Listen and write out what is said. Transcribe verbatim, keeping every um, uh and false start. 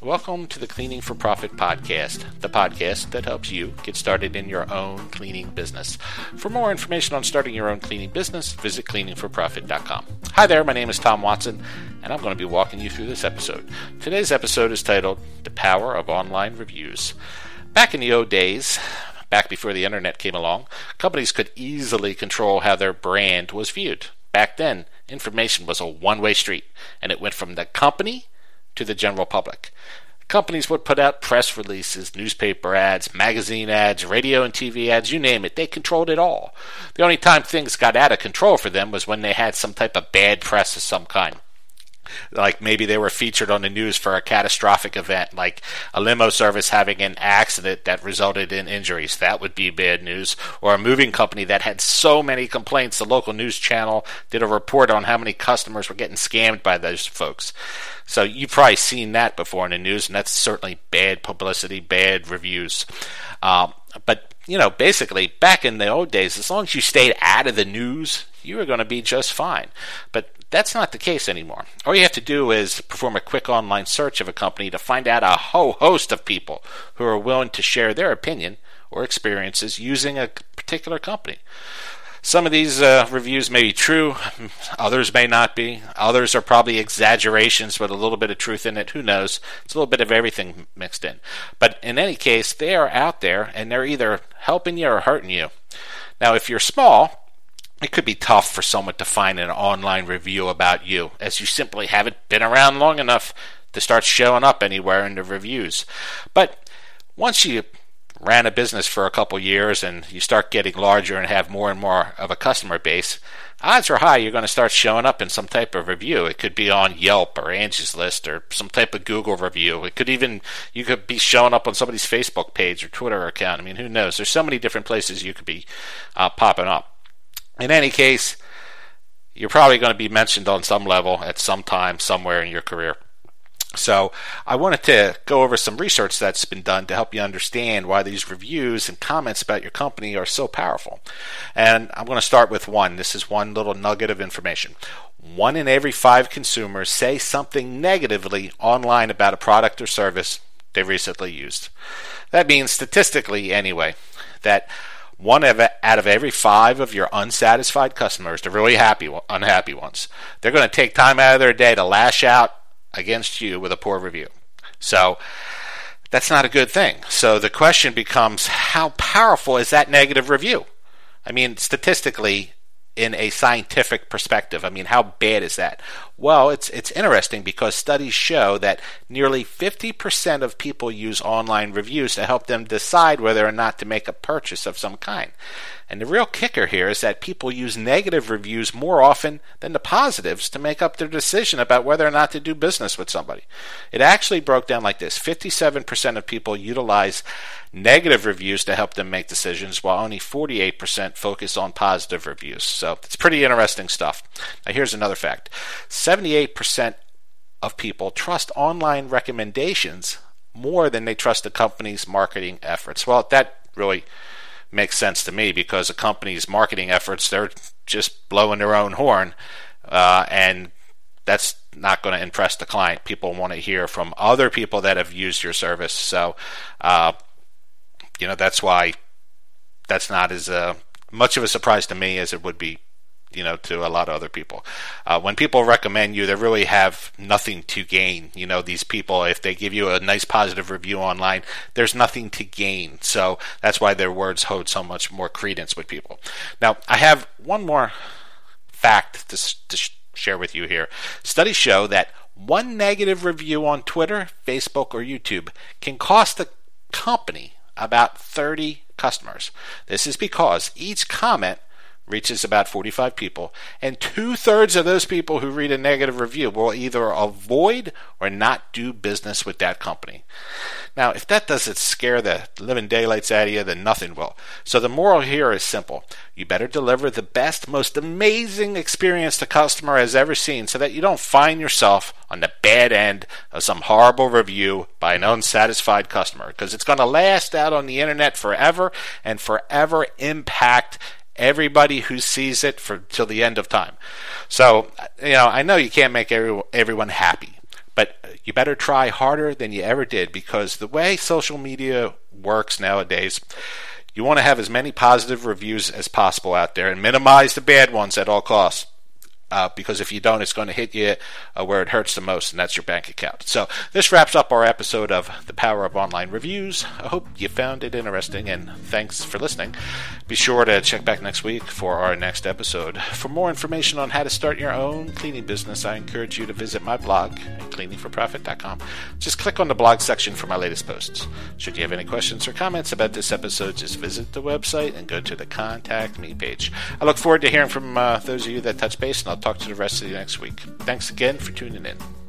Welcome to the Cleaning for Profit podcast, the podcast that helps you get started in your own cleaning business. For more information on starting your own cleaning business, visit cleaning for profit dot com. Hi there, my name is Tom Watson, and I'm going to be walking you through this episode. Today's episode is titled, The Power of Online Reviews. Back in the old days, back before the internet came along, companies could easily control how their brand was viewed. Back then, information was a one-way street, and it went from the company to the general public. Companies would put out press releases, newspaper ads, magazine ads, radio and T V ads, you name it. They controlled it all. The only time things got out of control for them was when they had some type of bad press of some kind. Like maybe they were featured on the news for a catastrophic event, like a limo service having an accident that resulted in injuries. That would be bad news. Or a moving company that had so many complaints, the local news channel did a report on how many customers were getting scammed by those folks. So you've probably seen that before in the news, and that's certainly bad publicity, bad reviews. Um, but, you know, basically, back in the old days, as long as you stayed out of the news, you were going to be just fine. But that's not the case anymore. All you have to do is perform a quick online search of a company to find out a whole host of people who are willing to share their opinion or experiences using a particular company. Some of these uh, reviews may be true, others may not be. Others are probably exaggerations with a little bit of truth in it. Who knows? It's a little bit of everything mixed in. But in any case, they are out there, and they're either helping you or hurting you. Now, if you're small, it could be tough for someone to find an online review about you, as you simply haven't been around long enough to start showing up anywhere in the reviews. But once you ran a business for a couple years and you start getting larger and have more and more of a customer base, odds are high you're going to start showing up in some type of review. It could be on Yelp or Angie's List or some type of Google review. It could even, you could be showing up on somebody's Facebook page or Twitter account. I mean, who knows? There's so many different places you could be uh, popping up. In any case, you're probably going to be mentioned on some level at some time, somewhere in your career. So I wanted to go over some research that's been done to help you understand why these reviews and comments about your company are so powerful. And I'm going to start with one. This is one little nugget of information. One in every five consumers say something negatively online about a product or service they recently used. That means statistically, anyway, that One out of every five of your unsatisfied customers, the really happy, unhappy ones, they're going to take time out of their day to lash out against you with a poor review. So that's not a good thing. So the question becomes, how powerful is that negative review? I mean, statistically, in a scientific perspective, I mean, how bad is that? Well, it's it's interesting because studies show that nearly fifty percent of people use online reviews to help them decide whether or not to make a purchase of some kind. And the real kicker here is that people use negative reviews more often than the positives to make up their decision about whether or not to do business with somebody. It actually broke down like this. fifty-seven percent of people utilize negative reviews to help them make decisions, while only forty-eight percent focus on positive reviews. So it's pretty interesting stuff. Now here's another fact. seventy-eight percent of people trust online recommendations more than they trust the company's marketing efforts. Well, that really makes sense to me because a company's marketing efforts, they're just blowing their own horn, uh, and that's not going to impress the client. People want to hear from other people that have used your service. So, uh, you know, that's why that's not as uh, much of a surprise to me as it would be, you know, to a lot of other people. Uh, when people recommend you, they really have nothing to gain. You know, these people, if they give you a nice positive review online, there's nothing to gain. So that's why their words hold so much more credence with people. Now, I have one more fact to, to share with you here. Studies show that one negative review on Twitter, Facebook, or YouTube can cost the company about thirty customers. This is because each comment reaches about forty-five people, and two-thirds of those people who read a negative review will either avoid or not do business with that company. Now, if that doesn't scare the living daylights out of you, then nothing will. So the moral here is simple. You better deliver the best, most amazing experience the customer has ever seen so that you don't find yourself on the bad end of some horrible review by an unsatisfied customer, because it's going to last out on the internet forever and forever impact everybody who sees it for till the end of time. So, you know, I know you can't make every, everyone happy, But you better try harder than you ever did, because the way social media works nowadays, you want to have as many positive reviews as possible out there and minimize the bad ones at all costs. Uh, because if you don't, it's going to hit you uh, where it hurts the most, and that's your bank account. So this wraps up our episode of The Power of Online Reviews. I hope you found it interesting, and thanks for listening. Be sure to check back next week for our next episode. For more information on how to start your own cleaning business, I encourage you to visit my blog at cleaning for profit dot com. Just click on the blog section for my latest posts. Should you have any questions or comments about this episode, just visit the website and go to the Contact Me page. I look forward to hearing from uh, those of you that touch base, and I'll talk to the rest of you next week. Thanks again for tuning in.